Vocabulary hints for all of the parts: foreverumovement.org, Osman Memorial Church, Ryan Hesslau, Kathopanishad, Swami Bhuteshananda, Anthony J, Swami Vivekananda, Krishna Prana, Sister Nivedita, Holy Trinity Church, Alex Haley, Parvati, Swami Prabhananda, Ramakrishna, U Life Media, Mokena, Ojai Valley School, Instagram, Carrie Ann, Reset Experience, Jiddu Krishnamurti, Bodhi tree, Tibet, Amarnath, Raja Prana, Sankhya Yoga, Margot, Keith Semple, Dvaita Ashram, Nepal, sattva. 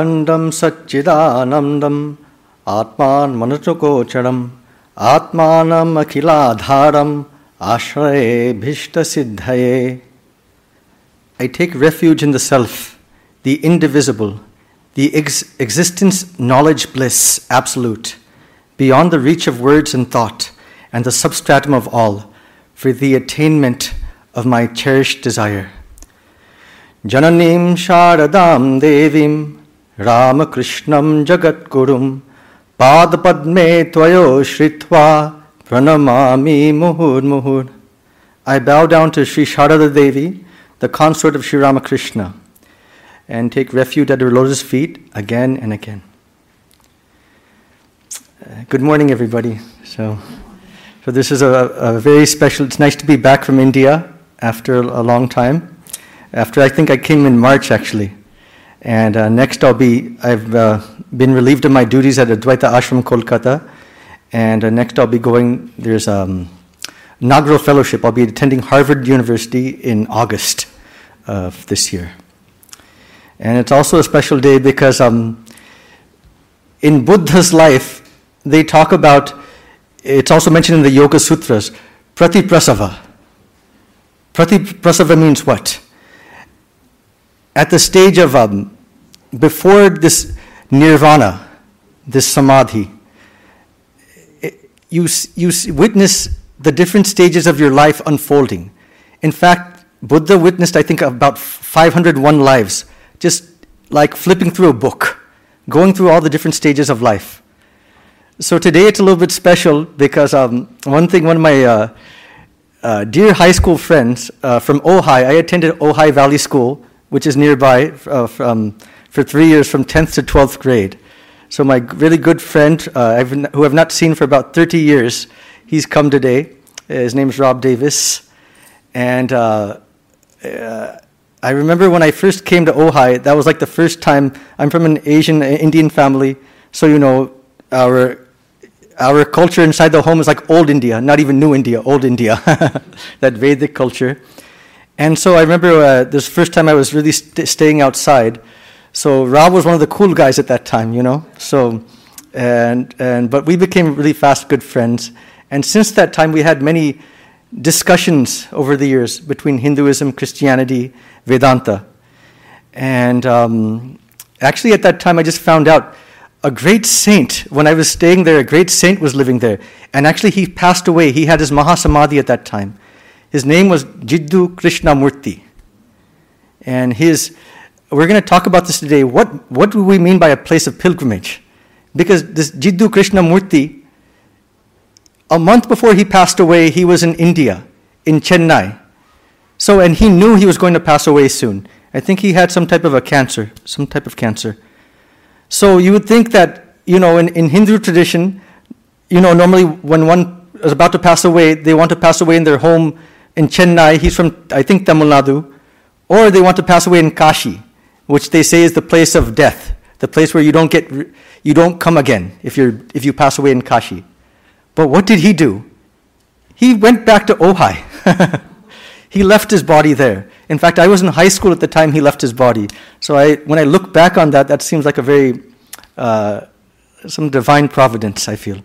Khandam Satchidanandam Atman Manatukocharam Atmanam Akhiladharam Ashraye Bhishta Siddhaye. I take refuge in the self, the indivisible, the existence knowledge bliss absolute, beyond the reach of words and thought, and the substratum of all, for the attainment of my cherished desire. Jananim sharanam devim Ramakrishna Jagat Gurum Pad Padme Tvayo Shritva Pranamami Muhur Muhur. I bow down to Sri Sharada Devi, the consort of Sri Ramakrishna, and take refuge at her lotus feet again and again. Good morning, everybody. So this is a very special. It's nice to be back from India after a long time. After I think I came in March, actually. And next I've been relieved of my duties at Advaita Ashram Kolkata. And next I'll be going, there's inaugural fellowship. I'll be attending Harvard University in August of this year. And it's also a special day because in Buddha's life, they talk about, it's also mentioned in the Yoga Sutras, Pratiprasava. Pratiprasava means what? At the stage of, before this nirvana, this samadhi, you witness the different stages of your life unfolding. In fact, Buddha witnessed, I think, about 501 lives, just like flipping through a book, going through all the different stages of life. So today it's a little bit special because one of my dear high school friends from Ojai, I attended Ojai Valley School, which is nearby for 3 years from 10th to 12th grade. So my really good friend, who I've not seen for about 30 years, he's come today. His name is Rob Davis. And I remember when I first came to Ojai, that was like the first time. I'm from an Asian Indian family. So, you know, our culture inside the home is like old India, not even new India, old India, that Vedic culture. And so I remember this first time I was really staying outside. So Rob was one of the cool guys at that time, you know. So but we became really fast good friends. And since that time, we had many discussions over the years between Hinduism, Christianity, Vedanta. And actually, at that time, I just found out a great saint, when I was staying there, a great saint was living there. And actually, he passed away. He had his Mahasamadhi at that time. His name was Jiddu Krishnamurti. And we're going to talk about this today. What do we mean by a place of pilgrimage? Because this Jiddu Krishnamurti, a month before he passed away, he was in India, in Chennai. And he knew he was going to pass away soon. I think he had some type of cancer. So you would think that, in Hindu tradition, normally when one is about to pass away, they want to pass away in their home in Chennai. He's from, I think, Tamil Nadu. Or they want to pass away in Kashi, which they say is the place of death, the place where you don't come again if you pass away in Kashi. But what did he do? He went back to Ojai. He left his body there. In fact, I was in high school at the time he left his body. So when I look back on that, that seems like a very, some divine providence, I feel.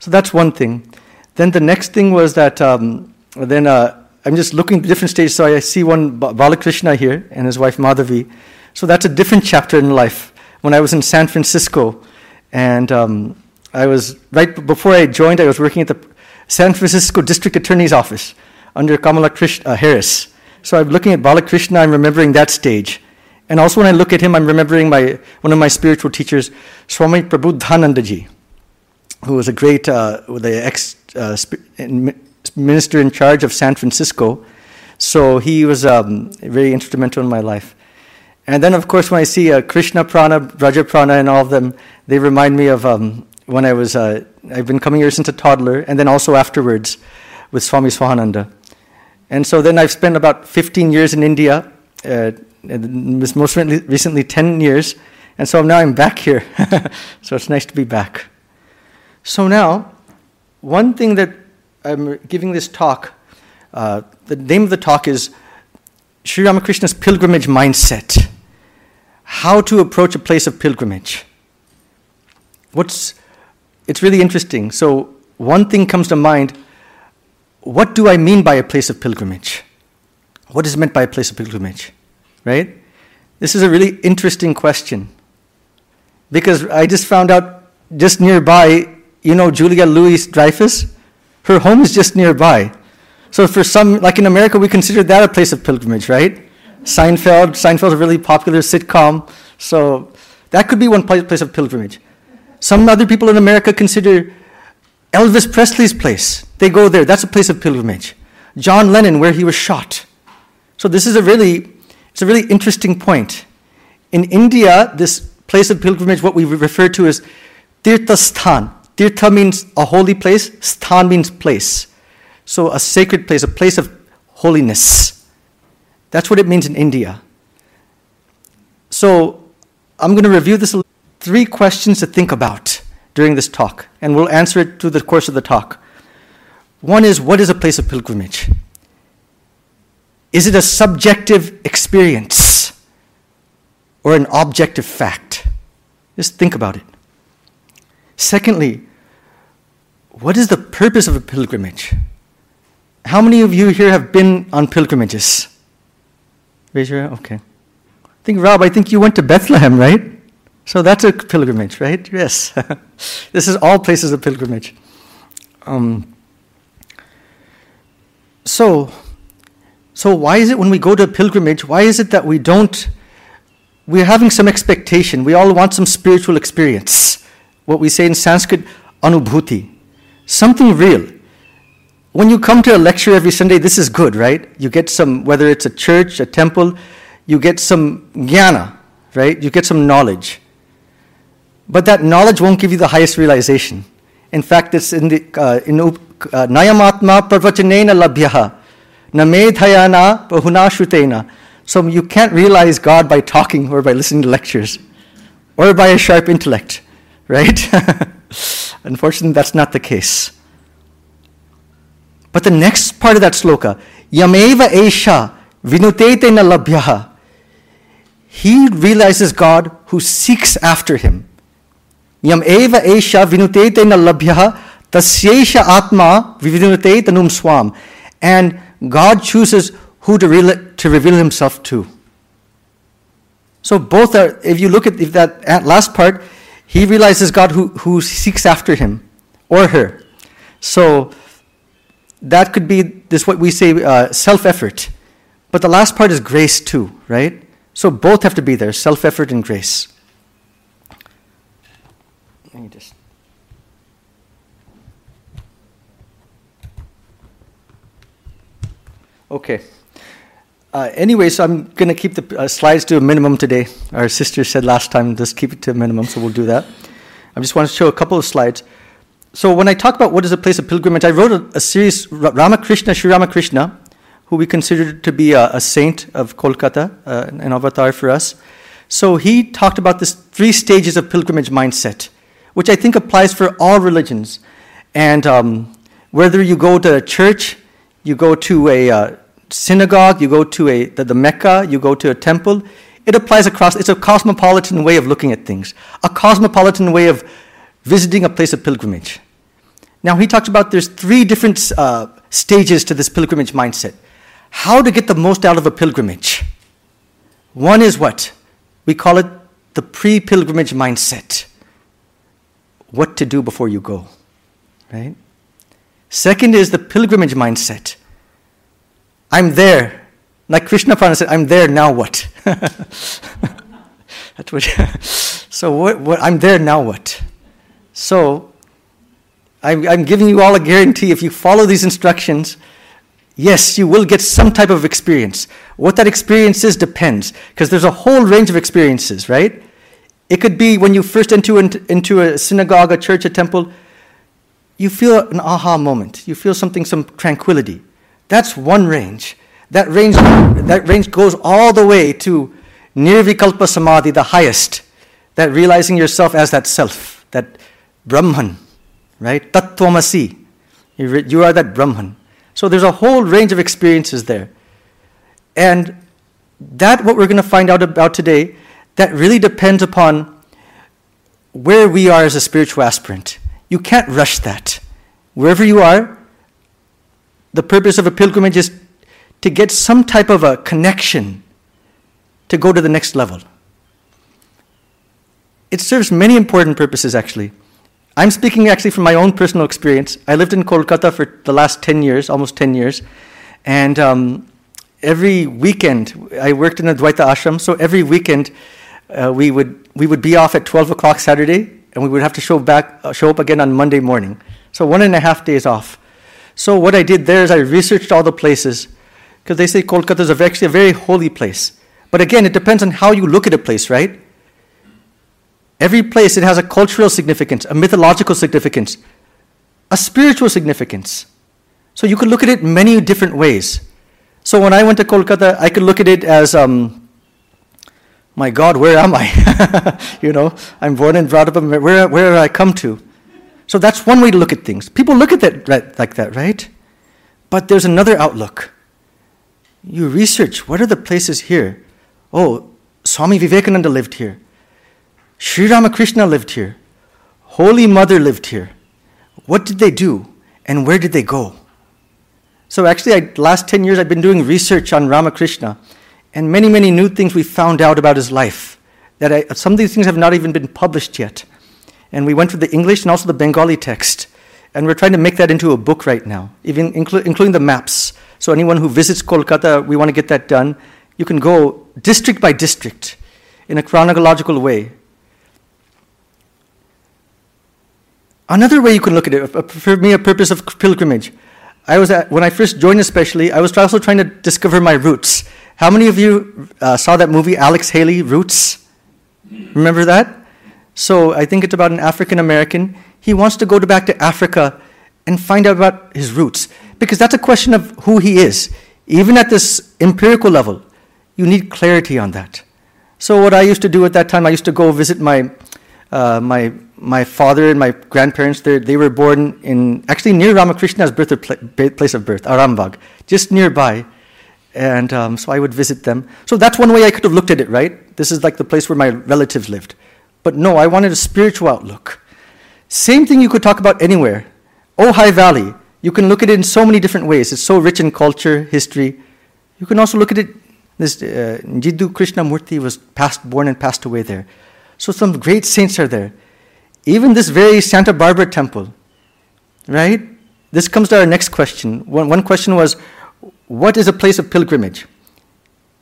So that's one thing. Then the next thing was that, I'm just looking at different stages. So I see one Balakrishna here and his wife Madhavi. So that's a different chapter in life. When I was in San Francisco, and I was, right before I joined, I was working at the San Francisco District Attorney's Office under Kamala Harris. So I'm looking at Balakrishna, I'm remembering that stage. And also when I look at him, I'm remembering one of my spiritual teachers, Swami Vivekananda, who was a great minister in charge of San Francisco. So he was very instrumental in my life. And then, of course, when I see Krishna Prana, Raja Prana, and all of them, they remind me of when I was, I've been coming here since a toddler, and then also afterwards with Swami Saradananda. And so then I've spent about 15 years in India, most recently 10 years, and so now I'm back here. So it's nice to be back. So now, one thing that I'm giving this talk, the name of the talk is Sri Ramakrishna's Pilgrimage Mindset. How to approach a place of pilgrimage. It's really interesting. So one thing comes to mind. What do I mean by a place of pilgrimage? What is meant by a place of pilgrimage, right? This is a really interesting question, because I just found out just nearby, Julia Louis-Dreyfus, her home is just nearby. So for some, like in America, we consider that a place of pilgrimage, right? Seinfeld's a really popular sitcom, so that could be one place of pilgrimage. Some other people in America consider Elvis Presley's place. They go there. That's a place of pilgrimage. John Lennon, where he was shot. So this is a really interesting point. In India, this place of pilgrimage, what we refer to as Tirtha Sthan. Tirtha means a holy place. Sthan means place. So a sacred place, a place of holiness. That's what it means in India. So I'm going to review this. 3 questions to think about during this talk, and we'll answer it through the course of the talk. One is, what is a place of pilgrimage? Is it a subjective experience or an objective fact? Just think about it. Secondly, what is the purpose of a pilgrimage? How many of you here have been on pilgrimages? Raise your hand. Okay. Rob, I think you went to Bethlehem, right? So that's a pilgrimage, right? Yes. This is all places of pilgrimage. So why is it when we go to a pilgrimage, why is it that we're having some expectation? We all want some spiritual experience. What we say in Sanskrit, anubhuti. Something real. When you come to a lecture every Sunday, this is good, right? You get some, whether it's a church, a temple, you get some jnana, right? You get some knowledge. But that knowledge won't give you the highest realization. In fact, it's in the Nayamatma Pravachanena Labhyaha Namedhayana Pahuna Shrutena. So you can't realize God by talking or by listening to lectures or by a sharp intellect, right? Unfortunately, that's not the case. But the next part of that sloka, Yameva Esha Vinutete Na Labhyaha. He realizes God who seeks after him. Yam eva esha vinutete na labhya tasyesha atma vivinutete num swam. And God chooses who to reveal himself to. So both are, if you look at that last part, he realizes God who seeks after him or her. So that could be this what we say self-effort. But the last part is grace too, right? So both have to be there, self-effort and grace. Let me just... Okay. Anyway, so I'm going to keep the slides to a minimum today. Our sister said last time, just keep it to a minimum, so we'll do that. I just want to show a couple of slides. So when I talk about what is a place of pilgrimage, I wrote a series, Ramakrishna, Sri Ramakrishna, who we consider to be a saint of Kolkata, an avatar for us. So he talked about this 3 stages of pilgrimage mindset, which I think applies for all religions. And whether you go to a church, you go to a... synagogue, you go to the Mecca, you go to a temple, it applies across, it's a cosmopolitan way of looking at things, a cosmopolitan way of visiting a place of pilgrimage. Now he talks about there's 3 different stages to this pilgrimage mindset. How to get the most out of a pilgrimage. One is what? We call it the pre-pilgrimage mindset. What to do before you go, right? Second is the pilgrimage mindset. I'm there. Like Krishna Prana said, I'm there, now what? That's what so what I'm there, now what? So I'm giving you all a guarantee, if you follow these instructions, yes, you will get some type of experience. What that experience is depends, because there's a whole range of experiences, right? It could be when you first enter into a synagogue, a church, a temple, you feel an aha moment. You feel something, some tranquility. That's one range. That range goes all the way to Nirvikalpa Samadhi, the highest. That realizing yourself as that self, that Brahman, right? Tattvamasi. You are that Brahman. So there's a whole range of experiences there. And that, what we're going to find out about today, that really depends upon where we are as a spiritual aspirant. You can't rush that. Wherever you are, the purpose of a pilgrimage is to get some type of a connection to go to the next level. It serves many important purposes, actually. I'm speaking actually from my own personal experience. I lived in Kolkata for the last 10 years, almost 10 years. And every weekend, I worked in the Dvaita Ashram. So every weekend, we would be off at 12 o'clock Saturday, and we would have to show up again on Monday morning. So 1.5 days off. So what I did there is I researched all the places, because they say Kolkata is actually a very holy place. But again, it depends on how you look at a place, right? Every place, it has a cultural significance, a mythological significance, a spiritual significance. So you could look at it many different ways. So when I went to Kolkata, I could look at it as, my God, where am I? You know, I'm born and brought up, where have I come to? So that's one way to look at things. People look at that like that, right? But there's another outlook. You research, what are the places here? Oh, Swami Vivekananda lived here. Sri Ramakrishna lived here. Holy Mother lived here. What did they do? And where did they go? So actually, last 10 years, I've been doing research on Ramakrishna. And many, many new things we found out about his life. Some of these things have not even been published yet. And we went with the English and also the Bengali text. And we're trying to make that into a book right now, even including the maps. So anyone who visits Kolkata, we want to get that done. You can go district by district in a chronological way. Another way you can look at it, for me, a purpose of pilgrimage. When I first joined especially, I was also trying to discover my roots. How many of you saw that movie, Alex Haley, Roots? Remember that? So I think it's about an African-American. He wants to back to Africa and find out about his roots, because that's a question of who he is. Even at this empirical level, you need clarity on that. So what I used to do at that time, I used to go visit my father and my grandparents. They were born actually near Ramakrishna's place of birth, Arambagh, just nearby. And so I would visit them. So that's one way I could have looked at it, right? This is like the place where my relatives lived. But no, I wanted a spiritual outlook. Same thing you could talk about anywhere. Ojai Valley, you can look at it in so many different ways. It's so rich in culture, history. You can also look at it, this Jiddu Krishnamurti was born and passed away there. So some great saints are there. Even this very Santa Barbara temple, right? This comes to our next question. One question was, what is a place of pilgrimage?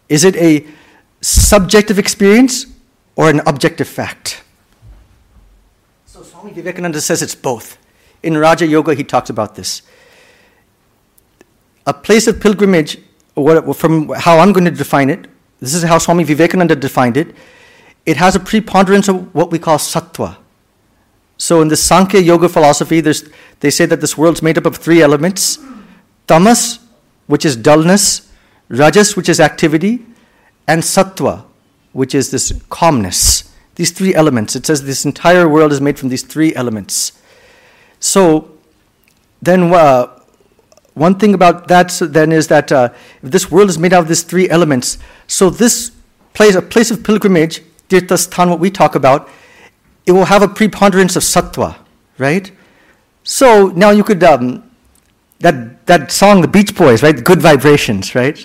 Is it a subjective experience or an objective fact? So Swami Vivekananda says it's both. In Raja Yoga, he talks about this. A place of pilgrimage, from how I'm going to define it, this is how Swami Vivekananda defined it, it has a preponderance of what we call sattva. So in the Sankhya Yoga philosophy, they say that this world's made up of three elements, tamas, which is dullness, rajas, which is activity, and sattva, which is this calmness. These three elements. It says this entire world is made from these three elements. So then one thing about that is that if this world is made out of these three elements, so this place, a place of pilgrimage, Tirthasthan, what we talk about, it will have a preponderance of sattva, right? So now you could, that song, the Beach Boys, right? Good Vibrations, right?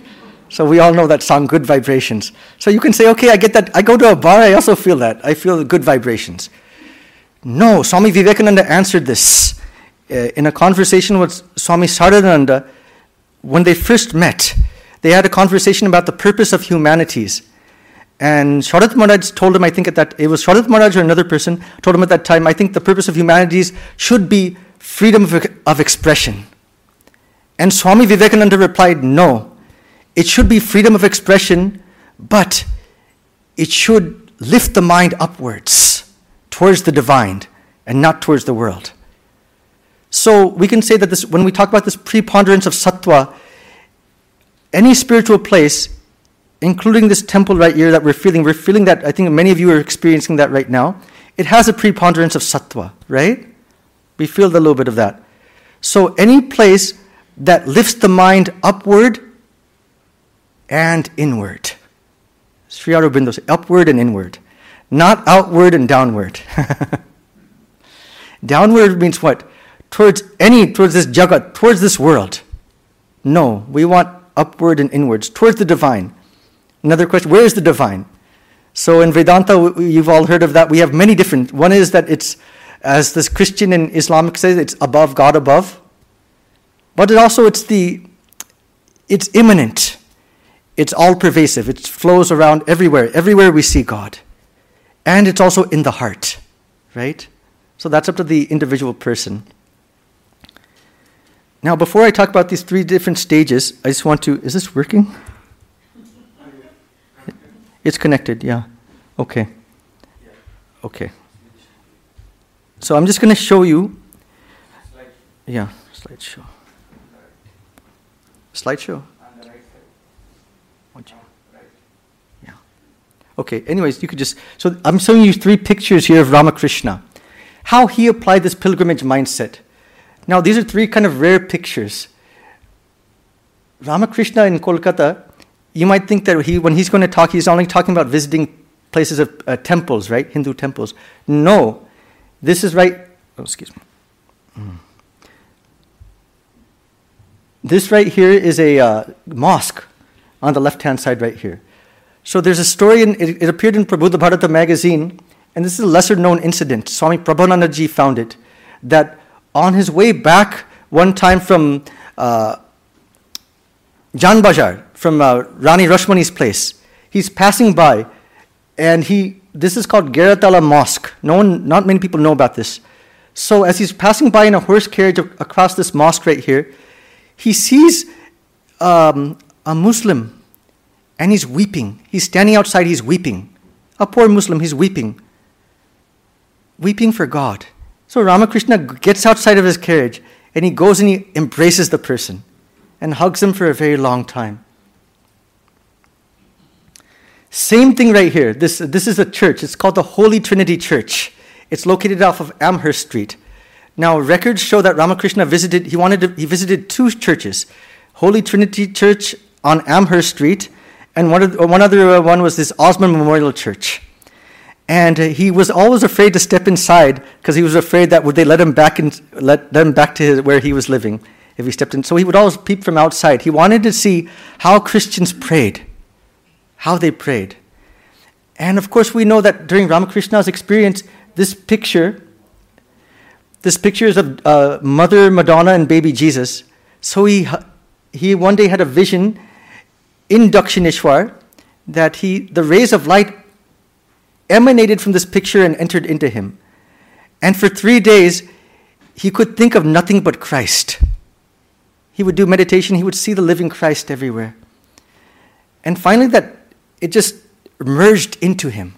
So we all know that song, Good Vibrations. So you can say, okay, I get that. I go to a bar, I also feel that. I feel the good vibrations. No, Swami Vivekananda answered this in a conversation with Swami Saradananda. When they first met, they had a conversation about the purpose of humanities. And Sharath Maharaj told him, I think at that, it was Sharath Maharaj or another person, told him at that time, I think the purpose of humanities should be freedom of expression. And Swami Vivekananda replied, no, it should be freedom of expression, but it should lift the mind upwards towards the divine and not towards the world. So we can say that this, when we talk about this preponderance of sattva, any spiritual place, including this temple right here that we're feeling that, I think many of you are experiencing that right now. It has a preponderance of sattva, right? We feel a little bit of that. So any place that lifts the mind upward and inward. Sri Aurobindo says, upward and inward. Not outward and downward. Downward means what? Towards this jagat, towards this world. No, we want upward and inwards, towards the divine. Another question, where is the divine? So in Vedanta, you've all heard of that. We have many different. One is that it's, as this Christian and Islamic says, it's above, God above. But it also, it's immanent. It's all-pervasive. It flows around everywhere. Everywhere we see God. And it's also in the heart, right? So that's up to the individual person. Now, before I talk about these three different stages, I just want to, is this working? It's connected, yeah. Okay. So I'm just going to show you. Yeah, slideshow. Slideshow? On the right side. Yeah. Okay, anyways, you could just. So I'm showing you three pictures here of Ramakrishna, how he applied this pilgrimage mindset. Now, these are three kind of rare pictures. Ramakrishna in Kolkata. You might think that when he's going to talk, he's only talking about visiting places of temples, right? Hindu temples. No. This is right. Oh, excuse me. This right here is a mosque on the left-hand side right here. So there's a story, it appeared in Prabhupada Bharata magazine, and this is a lesser-known incident. Swami Prabhananda Ji found it, that on his way back one time from Jan Bajar, from Rani Rashmani's place. He's passing by, and this is called Garatala Mosque. Not many people know about this. So as he's passing by in a horse carriage across this mosque right here, he sees a Muslim, and he's weeping. He's standing outside, he's weeping. A poor Muslim, he's weeping. Weeping for God. So Ramakrishna gets outside of his carriage, and he goes and he embraces the person and hugs him for a very long time. Same thing right here. This is a church. It's called the Holy Trinity Church. It's located off of Amherst Street. Now, records show that Ramakrishna visited two churches, Holy Trinity Church on Amherst Street, and one other one was this Osman Memorial Church. And he was always afraid to step inside because he was afraid that would they let him back and let them back to where he was living if he stepped in. So he would always peep from outside. He wanted to see how Christians prayed, how they prayed. And of course, we know that during Ramakrishna's experience, this picture is of Mother Madonna and baby Jesus. So he one day had a vision in Dakshineshwar that the rays of light emanated from this picture and entered into him. And for 3 days, he could think of nothing but Christ. He would do meditation, he would see the living Christ everywhere. And finally it just merged into him.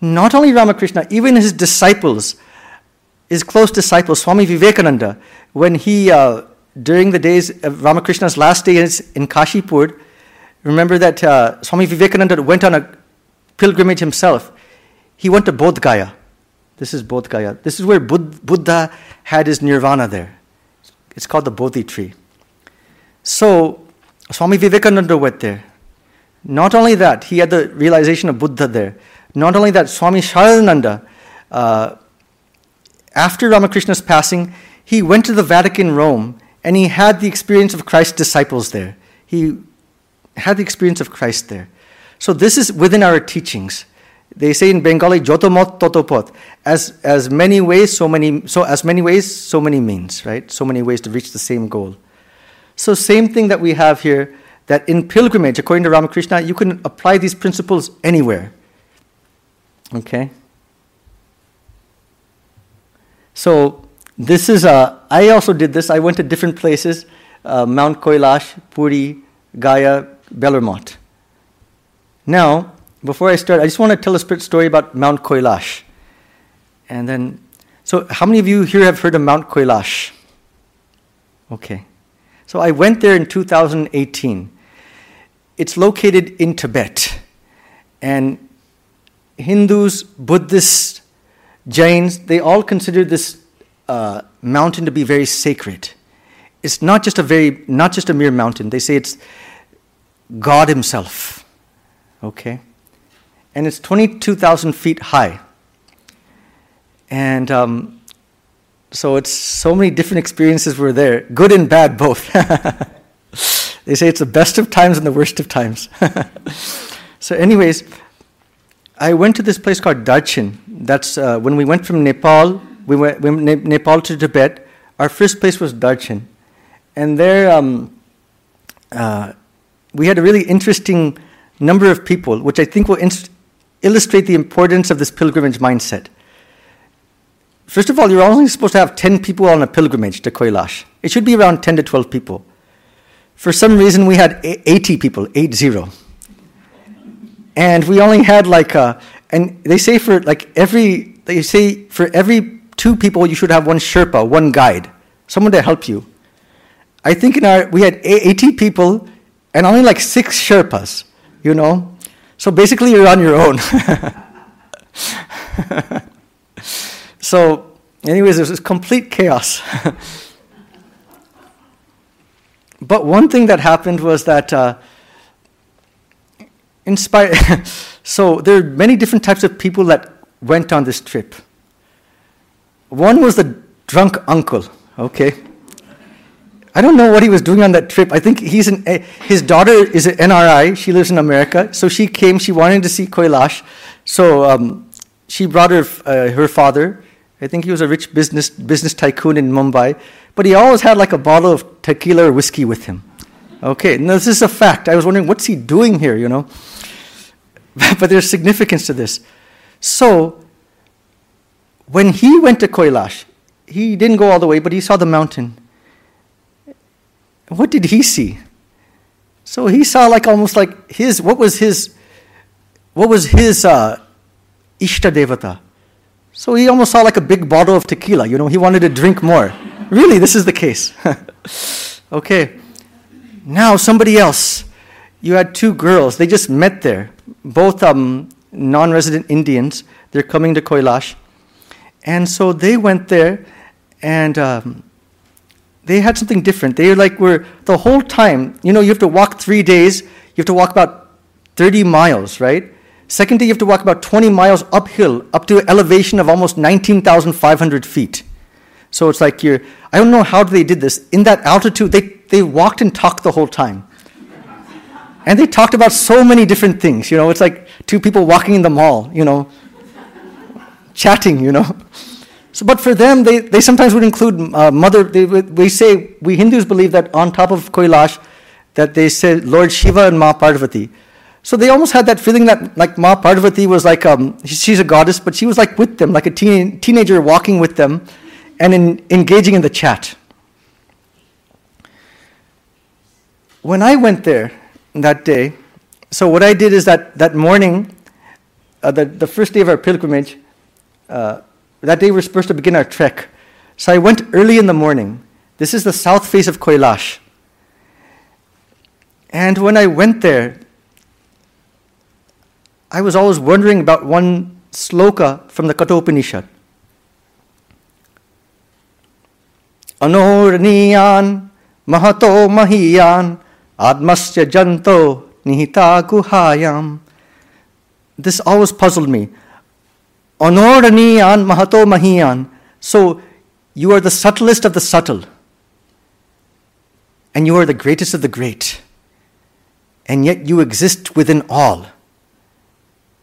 Not only Ramakrishna, even his disciples, his close disciples, Swami Vivekananda, when he, during the days of Ramakrishna's last days in Kashipur, remember that Swami Vivekananda went on a pilgrimage himself. He went to Bodhgaya. This is Bodhgaya. This is where Buddha had his nirvana there. It's called the Bodhi tree. So Swami Vivekananda went there. Not only that, he had the realization of Buddha there. Not only that, Swami Saradananda, after Ramakrishna's passing, he went to the Vatican, Rome, and he had the experience of Christ's disciples there. He had the experience of Christ there. So this is within our teachings. They say in Bengali, "Jotomot totopot," as many ways, so many means, right? So many ways to reach the same goal. So same thing that we have here, that in pilgrimage, according to Ramakrishna, you can apply these principles anywhere. Okay. So this is I also did this. I went to different places: Mount Kailash, Puri, Gaya, Bellarmont. Now, before I start, I just want to tell a story about Mount Kailash. And then, so how many of you here have heard of Mount Kailash? Okay. So I went there in 2018. It's located in Tibet. And Hindus, Buddhists, Jains, they all consider this mountain to be very sacred. It's not just a mere mountain. They say it's God himself. Okay, and it's 22,000 feet high, and so it's so many different experiences were there, good and bad both. They say it's the best of times and the worst of times. So, anyways, I went to this place called Darchin. That's when we went from Nepal. We went Nepal to Tibet. Our first place was Darchin, and there we had a really interesting number of people, which I think will illustrate the importance of this pilgrimage mindset. First of all, you're only supposed to have 10 people on a pilgrimage to Kailash. It should be around 10 to 12 people. For some reason, we had 80 people, 8-0. And we only had and they say for every 2 people, you should have one Sherpa, one guide, someone to help you. I think we had 80 people and only 6 Sherpas. You know, so basically you're on your own. So, anyways, it was complete chaos. But one thing that happened was that, so there are many different types of people that went on this trip. One was the drunk uncle. Okay. I don't know what he was doing on that trip. I think his daughter is an NRI. She lives in America. So she came. She wanted to see Kailash. So she brought her father. I think he was a rich business tycoon in Mumbai. But he always had a bottle of tequila or whiskey with him. Okay, now this is a fact. I was wondering, what's he doing here, you know? But there's significance to this. So when he went to Kailash, he didn't go all the way, but he saw the mountain. What did he see? So he saw what was his Ishta Devata. So he almost saw a big bottle of tequila. You know, he wanted to drink more. Really, this is the case. Okay. Now somebody else. You had 2 girls. They just met there. Both non-resident Indians. They're coming to Kailash. And so they went there and... they had something different. They were the whole time, you have to walk 3 days, you have to walk about 30 miles, right? Second day, you have to walk about 20 miles uphill, up to an elevation of almost 19,500 feet. So it's like you're, I don't know how they did this. In that altitude, they walked and talked the whole time. And they talked about so many different things, you know. It's like two people walking in the mall, you know, chatting, you know. So, but for them, they sometimes would include mother. We say, we Hindus believe that on top of Kailash, that they say Lord Shiva and Ma Parvati. So they almost had that feeling that like Ma Parvati was like, she's a goddess, but she was like with them, like a teenager walking with them and engaging in the chat. When I went there that day, so what I did is that morning, the first day of our pilgrimage, that day we were supposed to begin our trek. So I went early in the morning. This is the south face of Kailash. And when I went there, I was always wondering about one sloka from the Kathopanishad. Anorniyan mahato mahiyan admasya janto nihita guhayam. This always puzzled me. Anorniyan mahato mahiyan. So you are the subtlest of the subtle. And you are the greatest of the great. And yet you exist within all.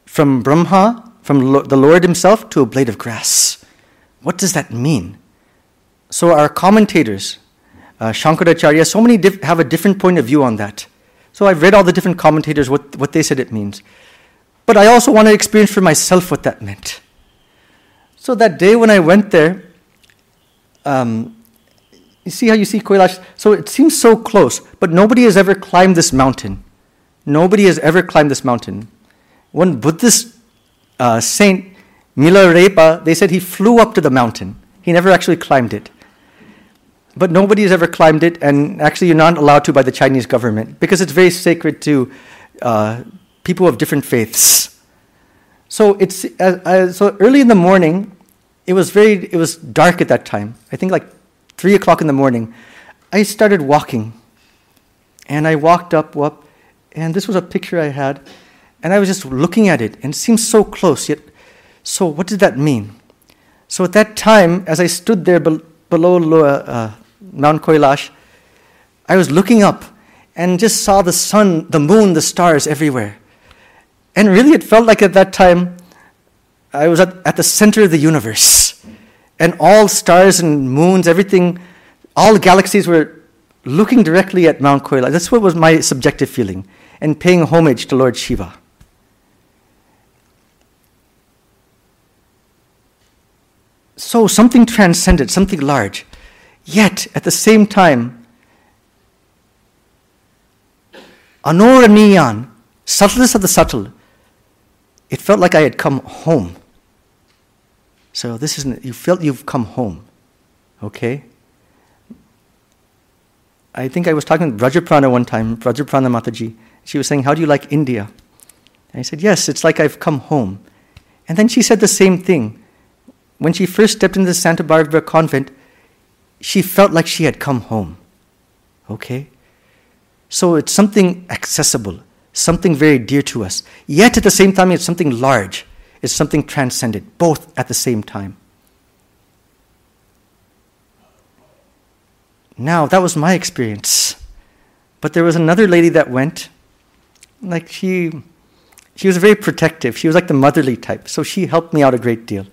From Brahma, from the Lord himself, to a blade of grass. What does that mean? So our commentators, Shankaracharya, so many have a different point of view on that. So I've read all the different commentators, what they said it means. But I also want to experience for myself what that meant. So that day when I went there, you see how you see Kailash? So it seems so close, but nobody has ever climbed this mountain. Nobody has ever climbed this mountain. One Buddhist saint, Milarepa, they said he flew up to the mountain. He never actually climbed it. But nobody has ever climbed it, and actually you're not allowed to by the Chinese government because it's very sacred to people of different faiths. So it's so early in the morning, it was dark at that time. I think like 3 o'clock in the morning. I started walking, and I walked up, and this was a picture I had. And I was just looking at it, and it seemed so close, yet, so what did that mean? So at that time, as I stood there below Mount Kailash, I was looking up and just saw the sun, the moon, the stars everywhere. And really it felt like at that time, I was at the center of the universe. And all stars and moons, everything, all galaxies were looking directly at Mount Kailash. That's what was my subjective feeling, and paying homage to Lord Shiva. So something transcendent, something large. Yet, at the same time, Anoraniyan, subtlest of the subtle, it felt like I had come home. So this isn't, you felt you've come home. Okay? I think I was talking with Vrajaprana one time, Vrajaprana Mataji. She was saying, how do you like India? And I said, yes, it's like I've come home. And then she said the same thing. When she first stepped into the Santa Barbara convent, she felt like she had come home. Okay? So it's something accessible, something very dear to us. Yet at the same time, it's something large. It's something transcendent, both at the same time. Now, that was my experience. But there was another lady that went, like she was very protective. She was like the motherly type. So she helped me out a great deal.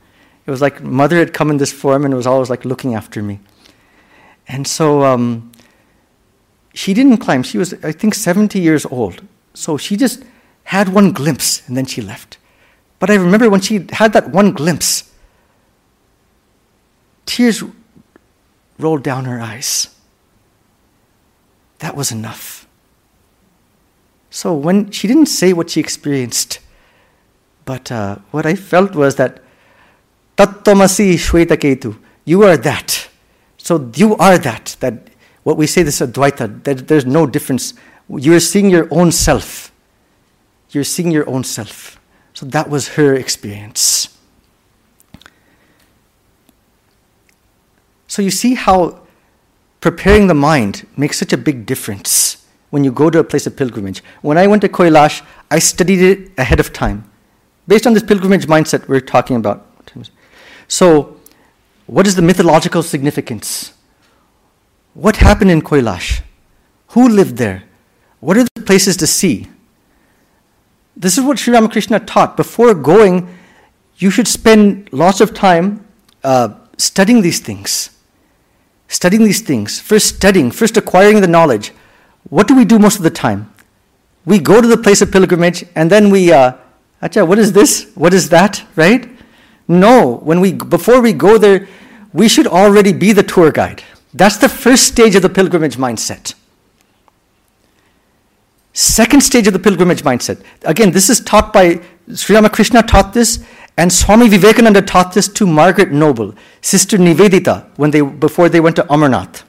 It was like mother had come in this form and was always like looking after me. And so she didn't climb. She was, I think, 70 years old. So she just had one glimpse and then she left. But I remember when she had that one glimpse, tears rolled down her eyes. That was enough. So when she didn't say what she experienced, but what I felt was that Tattvamasi Shwetaketu, you are that. So you are that what we say this is Advaita, that there's no difference. You're seeing your own self. You're seeing your own self. So that was her experience. So you see how preparing the mind makes such a big difference when you go to a place of pilgrimage. When I went to Kailash, I studied it ahead of time. based on this pilgrimage mindset we're talking about. So, what is the mythological significance? What happened in Kailash? Who lived there? What are the places to see? This is what Sri Ramakrishna taught. Before going, you should spend lots of time studying these things. First acquiring the knowledge. What do we do most of the time? We go to the place of pilgrimage and then we, acha, what is this? What is that? Right? No, before we go there, we should already be the tour guide. That's the first stage of the pilgrimage mindset. Second stage of the pilgrimage mindset. Again, this is taught by, Sri Ramakrishna taught this, and Swami Vivekananda taught this to Margaret Noble, Sister Nivedita, before they went to Amarnath.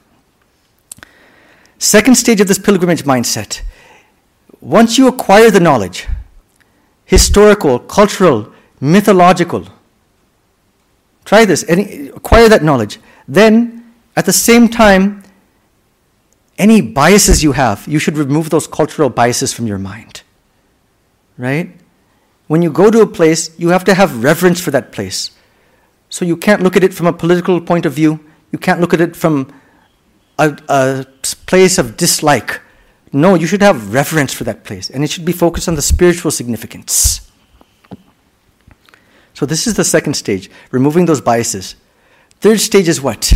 Second stage of this pilgrimage mindset. Once you acquire the knowledge, historical, cultural, mythological, try this, acquire that knowledge. Then, at the same time, any biases you have, you should remove those cultural biases from your mind, right? When you go to a place, you have to have reverence for that place. So you can't look at it from a political point of view. You can't look at it from a place of dislike. No, you should have reverence for that place, and it should be focused on the spiritual significance. So this is the second stage, removing those biases. Third stage is what?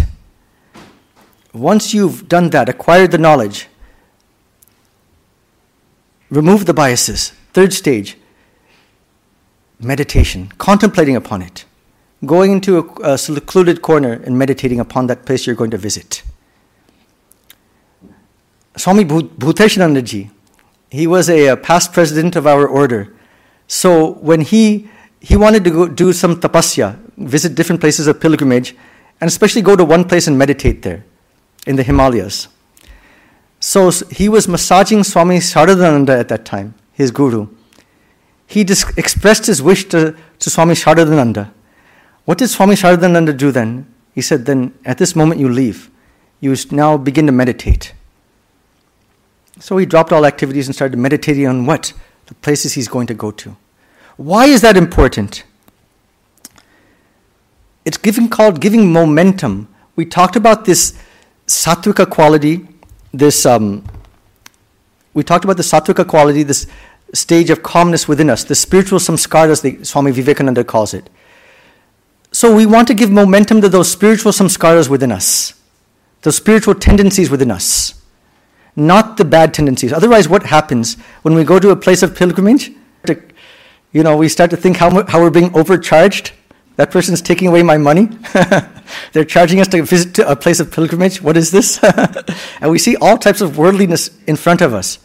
Once you've done that, acquired the knowledge, remove the biases. Third stage, meditation, contemplating upon it. Going into a secluded corner and meditating upon that place you're going to visit. Swami Bhuteshananda Ji, he was a past president of our order. So when he wanted to go do some tapasya, visit different places of pilgrimage, and especially go to one place and meditate there, in the Himalayas. So he was massaging Swami Saradananda at that time, his guru. He expressed his wish to Swami Saradananda. What did Swami Saradananda do then? He said, then at this moment you leave. You now begin to meditate. So he dropped all activities and started meditating on what? The places he's going to go to. Why is that important? It's called giving momentum. We talked about this sattvika quality, this stage of calmness within us, the spiritual samskara, as the Swami Vivekananda calls it. So we want to give momentum to those spiritual samskaras within us, those spiritual tendencies within us, not the bad tendencies. Otherwise, what happens when we go to a place of pilgrimage? We start to think how we're being overcharged. That person's taking away my money. They're charging us to visit to a place of pilgrimage. What is this? And we see all types of worldliness in front of us.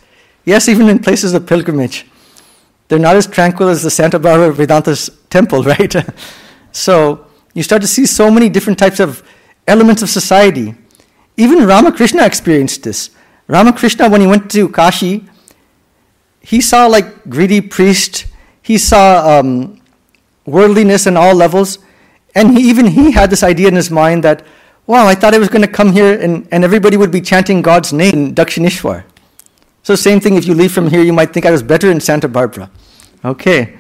Yes, even in places of pilgrimage. They're not as tranquil as the Santa Barbara Vedanta's temple, right? So you start to see so many different types of elements of society. Even Ramakrishna experienced this. Ramakrishna, when he went to Kashi, he saw greedy priests. He saw worldliness in all levels. And he had this idea in his mind that, wow, I thought I was going to come here and everybody would be chanting God's name in Dakshineshwar. So same thing, if you leave from here, you might think I was better in Santa Barbara. Okay.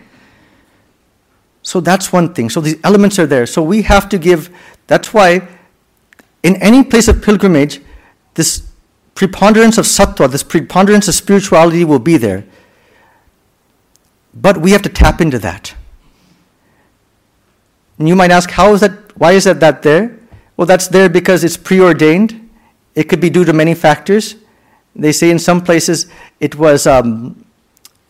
So that's one thing. So these elements are there. So we have to give, that's why in any place of pilgrimage, this preponderance of sattva, this preponderance of spirituality will be there. But we have to tap into that. And you might ask, how is that? Why is that there? Well, that's there because it's preordained. It could be due to many factors. They say in some places it was,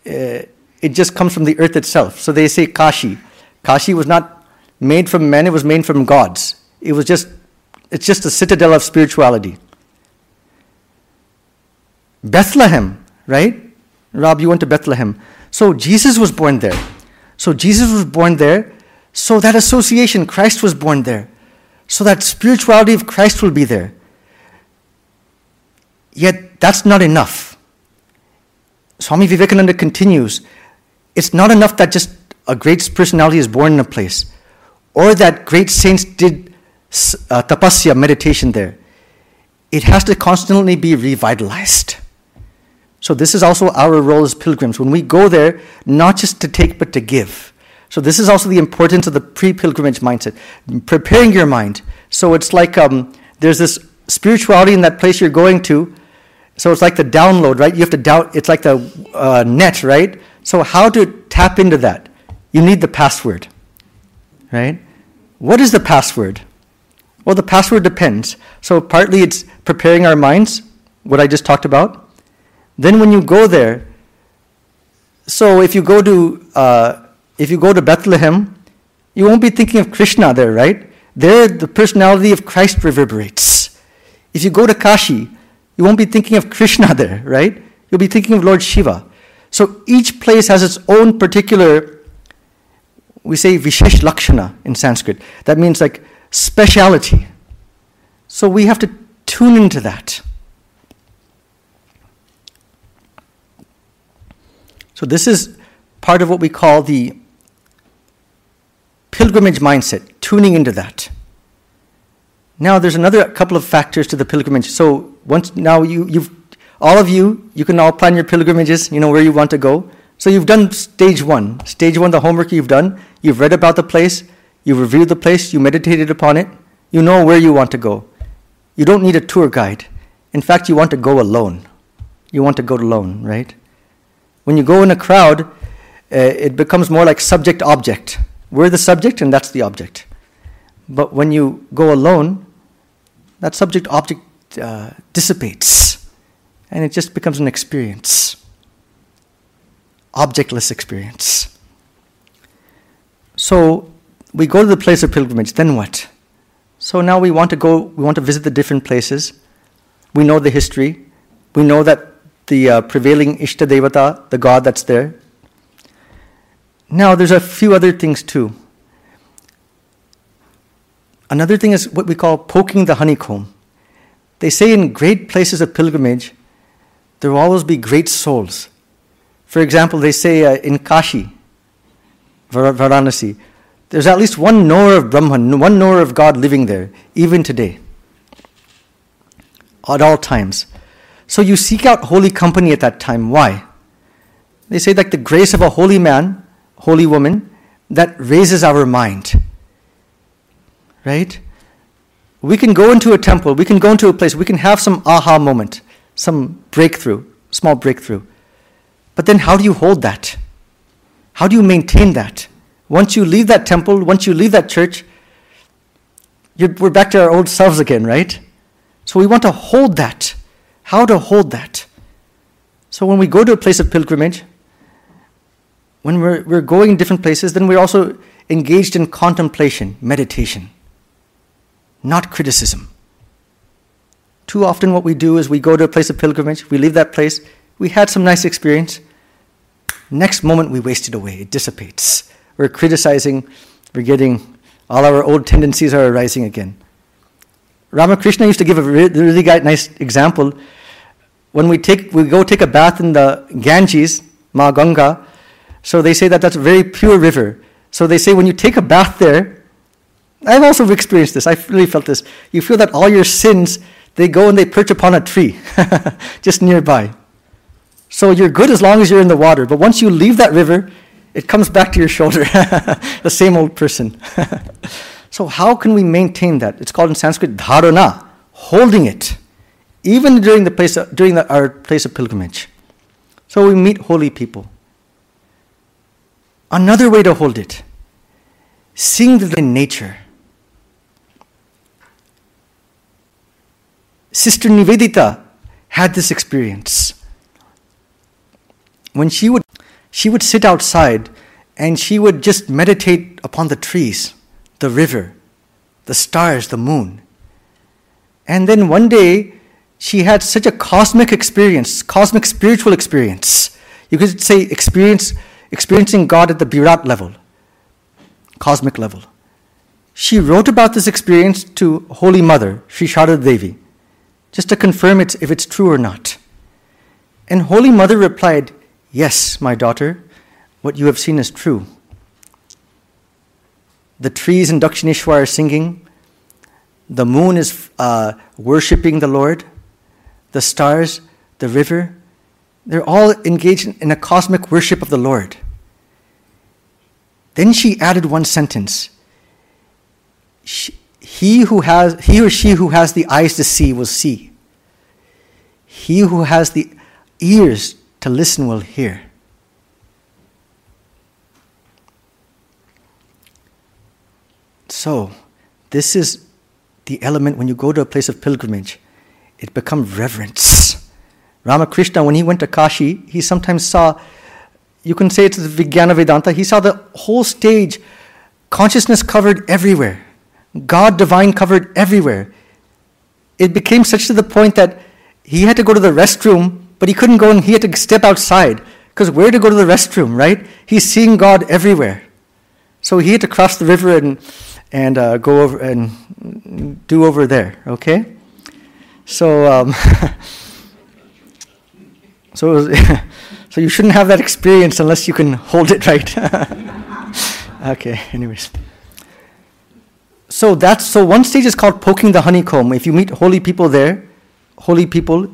it just comes from the earth itself. So they say Kashi. Kashi was not made from men, it was made from gods. It's just a citadel of spirituality. Bethlehem, right? Rob, you went to Bethlehem. So Jesus was born there. So that association, Christ was born there. So that spirituality of Christ will be there. Yet that's not enough. Swami Vivekananda continues. It's not enough that just a great personality is born in a place, or that great saints did tapasya, meditation there. It has to constantly be revitalized. So this is also our role as pilgrims. When we go there, not just to take but to give. So this is also the importance of the pre-pilgrimage mindset, preparing your mind. So it's like there's this spirituality in that place you're going to. So it's like the download, right? You have to doubt. It's like the net, right? So how to tap into that? You need the password, right? What is the password? Well, the password depends. So partly it's preparing our minds, what I just talked about. Then when you go there, so if you go to Bethlehem, you won't be thinking of Krishna there, right? There, the personality of Christ reverberates. If you go to Kashi, you won't be thinking of Krishna there, right? You'll be thinking of Lord Shiva. So each place has its own particular, we say vishesh lakshana in Sanskrit. That means like speciality. So we have to tune into that. So this is part of what we call the pilgrimage mindset, tuning into that. Now there's another couple of factors to the pilgrimage. So once now you can all plan your pilgrimages, you know where you want to go. So you've done stage one. Stage one, the homework you've done. You've read about the place. You've reviewed the place. You meditated upon it. You know where you want to go. You don't need a tour guide. In fact, you want to go alone. You want to go alone, right? When you go in a crowd, it becomes more like subject-object. We're the subject and that's the object. But when you go alone, that subject-object dissipates. And it just becomes an experience. Objectless experience. So we go to the place of pilgrimage, then what? So now we want to visit the different places. We know the history. We know that the prevailing Ishta Devata, the god that's there. Now there's a few other things too. Another thing is what we call poking the honeycomb. They say in great places of pilgrimage, there will always be great souls. For example, they say in Kashi, Varanasi, there's at least one knower of Brahman, one knower of God living there, even today, at all times. So you seek out holy company at that time. Why? They say that the grace of a holy man, holy woman, that raises our mind. Right? We can go into a temple, we can go into a place, we can have some aha moment, some breakthrough, small breakthrough. But then how do you hold that? How do you maintain that? Once you leave that temple, once you leave that church, we're back to our old selves again, right? So we want to hold that. How to hold that? So when we go to a place of pilgrimage, when we're going different places, then we're also engaged in contemplation, meditation, not criticism. Too often what we do is we go to a place of pilgrimage, we leave that place, we had some nice experience, next moment we waste it away, it dissipates. We're criticizing, we're getting, all our old tendencies are arising again. Ramakrishna used to give a really nice example. When we go take a bath in the Ganges, Ma Ganga, so they say that that's a very pure river. So they say when you take a bath there, I've also experienced this, I've really felt this, you feel that all your sins, they go and they perch upon a tree, just nearby. So you're good as long as you're in the water, but once you leave that river, it comes back to your shoulder, the same old person. So how can we maintain that? It's called in Sanskrit dharana, holding it, even during our place of pilgrimage. So we meet holy people. Another way to hold it, seeing the nature. Sister Nivedita had this experience. When she would sit outside and she would just meditate upon the trees, the river, the stars, the moon. And then one day, she had such a cosmic experience, cosmic spiritual experience. You could say experiencing God at the Birat level, cosmic level. She wrote about this experience to Holy Mother, Sri Sharada Devi, just to confirm if it's true or not. And Holy Mother replied, "Yes, my daughter, what you have seen is true. The trees in Dakshineshwar are singing. The moon is worshipping the Lord. The stars, the river, they're all engaged in a cosmic worship of the Lord. Then she added one sentence. He or she who has the eyes to see will see. He who has the ears to listen will hear. So, this is the element when you go to a place of pilgrimage. It becomes reverence. Ramakrishna, when he went to Kashi, he sometimes saw, you can say it's the Vijnana Vedanta, he saw the whole stage, consciousness covered everywhere, God divine covered everywhere. It became such to the point that he had to go to the restroom, but he couldn't go and he had to step outside, because where to go to the restroom, right? He's seeing God everywhere. So he had to cross the river and go over and do over there, okay? So so you shouldn't have that experience unless you can hold it right. Okay, anyways. So one stage is called poking the honeycomb. If you meet holy people,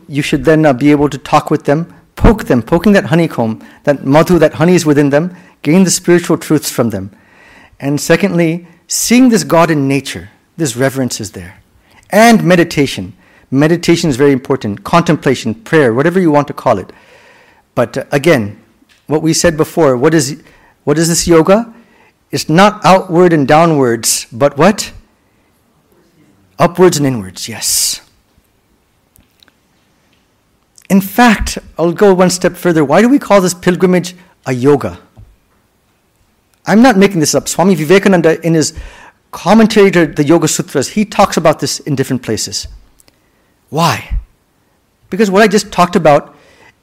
you should then be able to talk with them, poke them, poking that honeycomb, that madhu, that honey is within them, gain the spiritual truths from them. And secondly, seeing this God in nature, this reverence is there. And meditation. Meditation is very important. Contemplation, prayer, whatever you want to call it. But again, what we said before, what is this yoga? It's not outward and downwards, but what? Upwards and inwards, yes. In fact, I'll go one step further. Why do we call this pilgrimage a yoga? I'm not making this up. Swami Vivekananda, in his commentary to the Yoga Sutras, he talks about this in different places. Why? Because what I just talked about,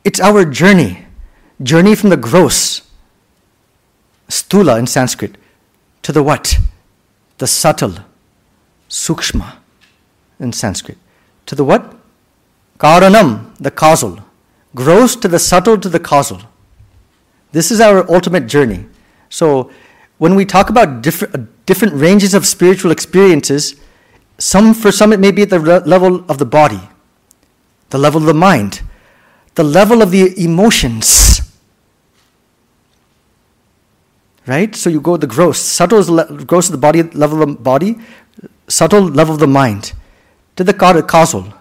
it's our journey from the gross, stula in Sanskrit, to the what? The subtle, sukshma in Sanskrit. To the what? Karanam, the causal. Gross to the subtle to the causal. This is our ultimate journey. So when we talk about different ranges of spiritual experiences, for some it may be at the level of the body, the level of the mind, the level of the emotions. Right? So you go the gross. Subtle is gross to the body, level of the body. Subtle, level of the mind. To the causal.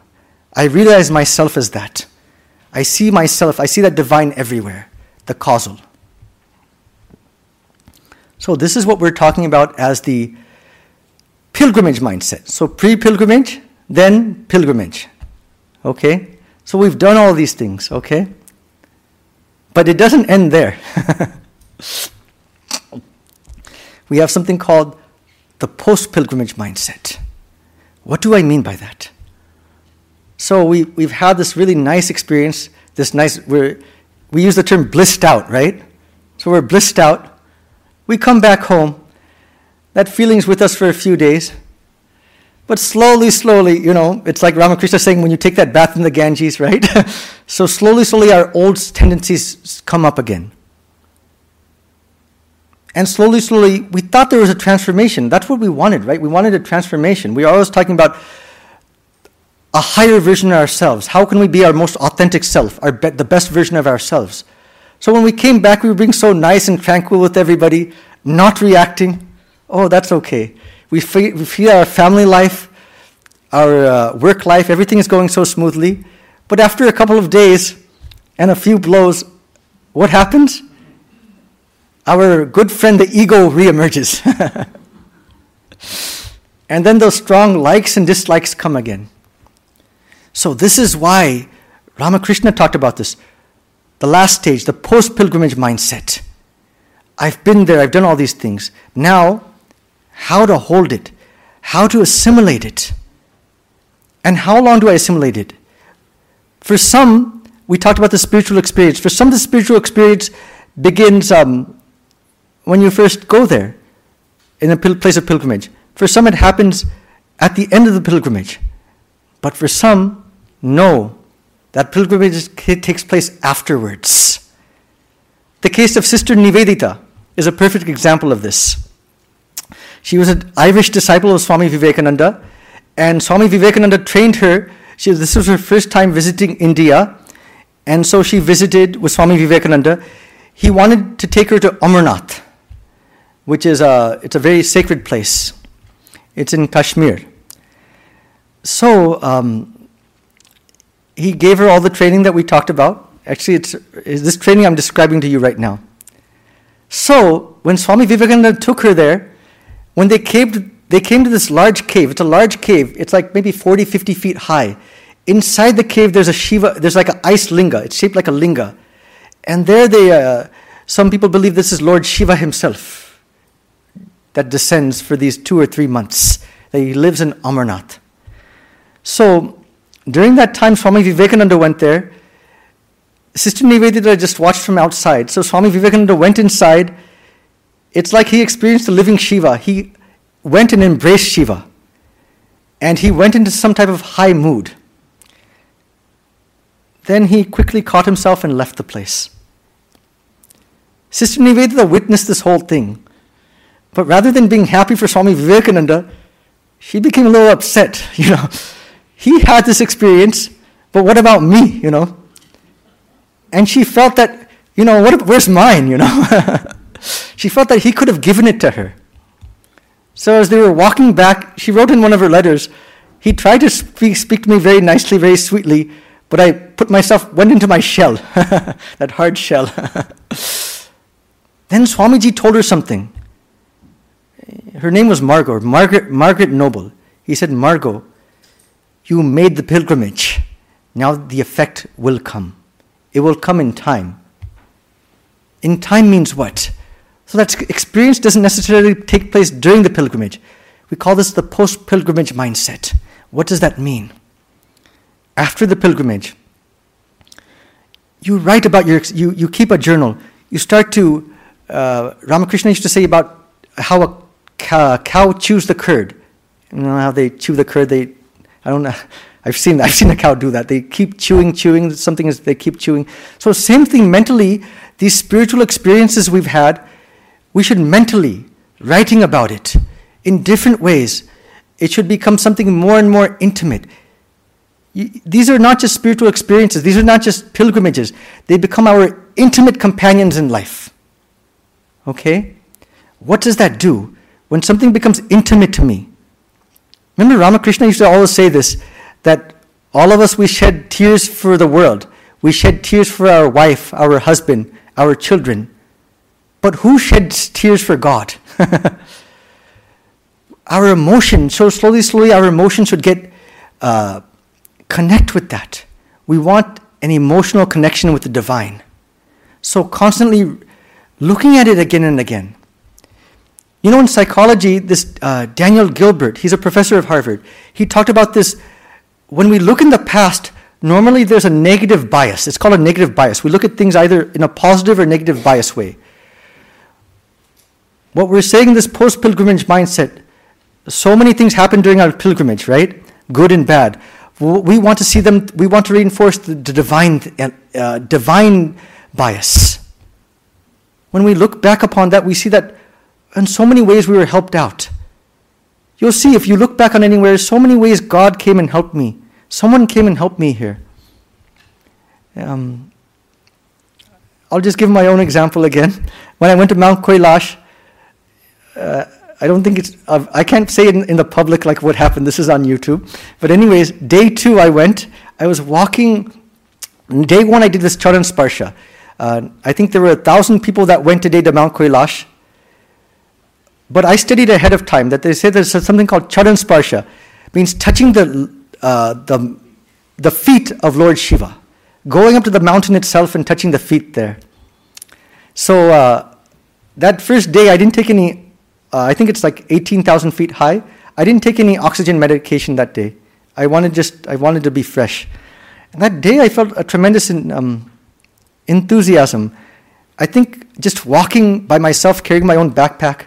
I realize myself as that. I see myself. I see that divine everywhere. The causal. So this is what we're talking about as the pilgrimage mindset. So pre-pilgrimage, then pilgrimage. Okay? So we've done all these things. Okay? But it doesn't end there. We have something called the post-pilgrimage mindset. What do I mean by that? So we've had this really nice experience, we use the term blissed out, right? So we're blissed out. We come back home. That feeling's with us for a few days. But slowly, it's like Ramakrishna saying when you take that bath in the Ganges, right? So slowly our old tendencies come up again. And slowly, we thought there was a transformation. That's what we wanted, right? We wanted a transformation. We are always talking about a higher version of ourselves. How can we be our most authentic self, the best version of ourselves? So when we came back, we were being so nice and tranquil with everybody, not reacting. Oh, that's okay. We feel our family life, our work life, everything is going so smoothly. But after a couple of days and a few blows, what happens? Our good friend, the ego, reemerges. And then those strong likes and dislikes come again. So this is why Ramakrishna talked about this. The last stage, the post-pilgrimage mindset. I've been there, I've done all these things. Now, how to hold it? How to assimilate it? And how long do I assimilate it? For some, we talked about the spiritual experience. For some, the spiritual experience begins when you first go there in a place of pilgrimage. For some, it happens at the end of the pilgrimage. But for some, no. That pilgrimage takes place afterwards. The case of Sister Nivedita is a perfect example of this. She was an Irish disciple of Swami Vivekananda, and Swami Vivekananda trained her. This was her first time visiting India, and so she visited with Swami Vivekananda. He wanted to take her to Amarnath, which is a very sacred place. It's in Kashmir. So he gave her all the training that we talked about. Actually, it's this training I'm describing to you right now. So when Swami Vivekananda took her there, when they came to this large cave. It's a large cave. It's like maybe 40, 50 feet high. Inside the cave, there's a Shiva. There's like an ice linga. It's shaped like a linga. And there some people believe this is Lord Shiva himself that descends for these 2 or 3 months. That he lives in Amarnath. So during that time, Swami Vivekananda went there. Sister Nivedita just watched from outside. So Swami Vivekananda went inside. It's like he experienced the living Shiva. He went and embraced Shiva. And he went into some type of high mood. Then he quickly caught himself and left the place. Sister Nivedita witnessed this whole thing. But rather than being happy for Swami Vivekananda, she became a little upset, He had this experience, but what about me, And she felt that, where's mine, She felt that he could have given it to her. So as they were walking back, she wrote in one of her letters, he tried to speak to me very nicely, very sweetly, but I went into my shell, that hard shell. Then Swamiji told her something. Her name was Margaret Noble. He said, Margot, you made the pilgrimage. Now the effect will come. It will come in time. In time means what? So that experience doesn't necessarily take place during the pilgrimage. We call this the post-pilgrimage mindset. What does that mean? After the pilgrimage, you write about you keep a journal. You start to, Ramakrishna used to say about how a cow chews the curd. You know how they chew the curd, I don't know. I've seen a cow do that. They keep chewing. They keep chewing. So same thing mentally, these spiritual experiences we've had, we should mentally, writing about it in different ways, it should become something more and more intimate. These are not just spiritual experiences. These are not just pilgrimages. They become our intimate companions in life. Okay? What does that do? When something becomes intimate to me. Remember Ramakrishna used to always say this, that all of us, we shed tears for the world. We shed tears for our wife, our husband, our children. But who sheds tears for God? Our emotion, so slowly, our emotion should connect with that. We want an emotional connection with the divine. So constantly looking at it again and again. In psychology, this Daniel Gilbert, he's a professor of Harvard, he talked about this, when we look in the past, normally there's a negative bias. It's called a negative bias. We look at things either in a positive or negative bias way. What we're saying, this post-pilgrimage mindset, so many things happen during our pilgrimage, right? Good and bad. We want to see them, we want to reinforce the divine bias. When we look back upon that, we see that in so many ways we were helped out. You'll see, if you look back on anywhere, so many ways God came and helped me. Someone came and helped me here. I'll just give my own example again. When I went to Mount Kailash, I don't think it's... I can't say in the public like what happened. This is on YouTube. But anyways, day 2 I went. I was walking... Day 1 I did this Charan Sparsha. I think there were 1,000 people that went today to Mount Kailash. But I studied ahead of time that they say there's something called Charan Sparsha. It means touching the feet of Lord Shiva. Going up to the mountain itself and touching the feet there. So that first day I didn't take any... I think it's like 18,000 feet high. I didn't take any oxygen medication that day. I wanted to be fresh. And that day I felt a tremendous enthusiasm. I think just walking by myself, carrying my own backpack,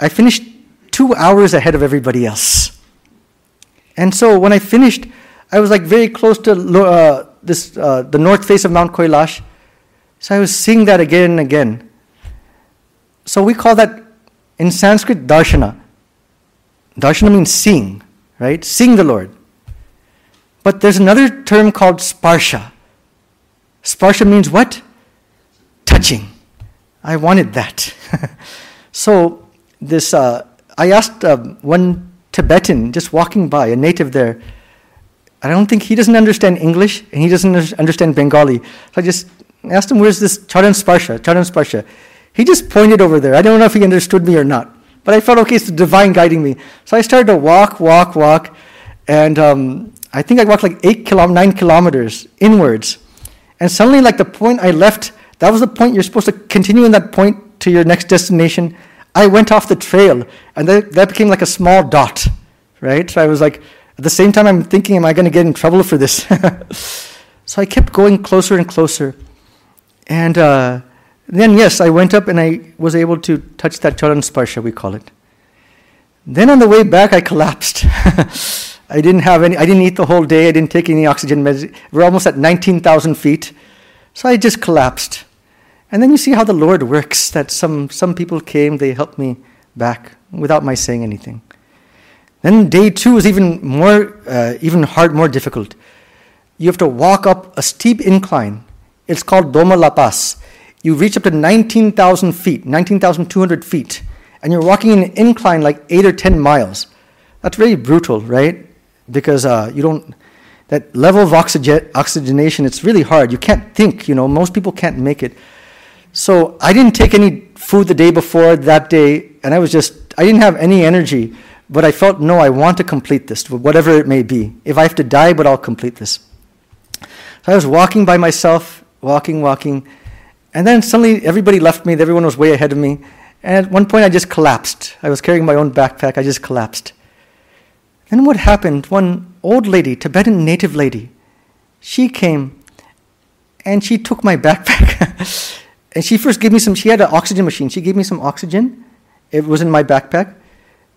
I finished 2 hours ahead of everybody else. And so when I finished, I was like very close to the north face of Mount Kailash. So I was seeing that again and again. So we call that in Sanskrit, darshana. Darshana means seeing, right? Seeing the Lord. But there's another term called sparsha. Sparsha means what? Touching. I wanted that. So this, I asked one Tibetan just walking by, a native there, I don't think he doesn't understand English and he doesn't understand Bengali. So I just asked him, where's this Charan Sparsha? Charan Sparsha. He just pointed over there. I don't know if he understood me or not, but I felt, okay, it's the divine guiding me. So I started to walk, and I think I walked like 9 kilometers inwards. And suddenly, like the point I left, that was the point you're supposed to continue in that point to your next destination. I went off the trail, and that became like a small dot, right? So I was like, at the same time, I'm thinking, am I going to get in trouble for this? So I kept going closer and closer. And then, yes, I went up and I was able to touch that Charan Sparsha, we call it. Then on the way back, I collapsed. I didn't eat the whole day. I didn't take any oxygen. We're almost at 19,000 feet. So I just collapsed. And then you see how the Lord works, that some people came, they helped me back without my saying anything. Then day two was even more, more difficult. You have to walk up a steep incline. It's called Doma La Paz. You reach up to 19,000 feet, 19,200 feet, and you're walking in an incline like 8 or 10 miles. That's very brutal, right? Because that level of oxygenation, it's really hard. You can't think, most people can't make it. So I didn't take any food the day before that day, and I didn't have any energy. But I felt, no, I want to complete this, whatever it may be. If I have to die, but I'll complete this. So I was walking by myself, walking. And then suddenly everybody left me. Everyone was way ahead of me. And at one point I just collapsed. I was carrying my own backpack. I just collapsed. Then what happened? One old lady, Tibetan native lady, she came and she took my backpack. And she first gave me she had an oxygen machine. She gave me some oxygen. It was in my backpack.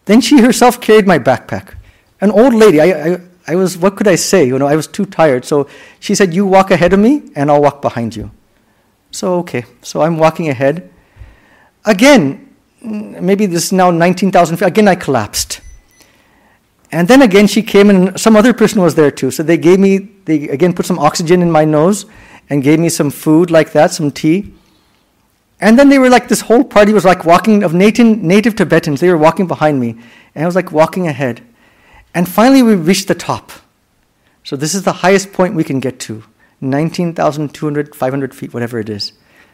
Then she herself carried my backpack. An old lady, I was, what could I say? I was too tired. So she said, you walk ahead of me and I'll walk behind you. So, okay. So I'm walking ahead. Again, maybe this is now 19,000 feet. Again, I collapsed. And then again, she came and some other person was there too. So they again put some oxygen in my nose and gave me some food like that, some tea. And then they were like, this whole party was like walking, of native Tibetans, they were walking behind me. And I was like walking ahead. And finally we reached the top. So this is the highest point we can get to, 19,200, 500 feet, whatever it is.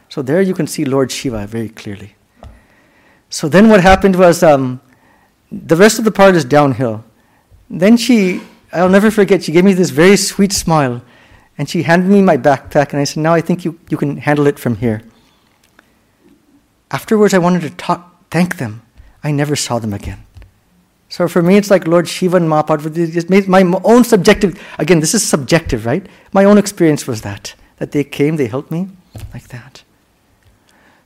So there you can see Lord Shiva very clearly. So then what happened was, the rest of the part is downhill. Then I'll never forget, she gave me this very sweet smile. And she handed me my backpack and I said, now I think you can handle it from here. Afterwards, I wanted to thank them. I never saw them again. So for me, it's like Lord Shiva and Mahaparvati, just made my own subjective, again, this is subjective, right? My own experience was that they came, they helped me, like that.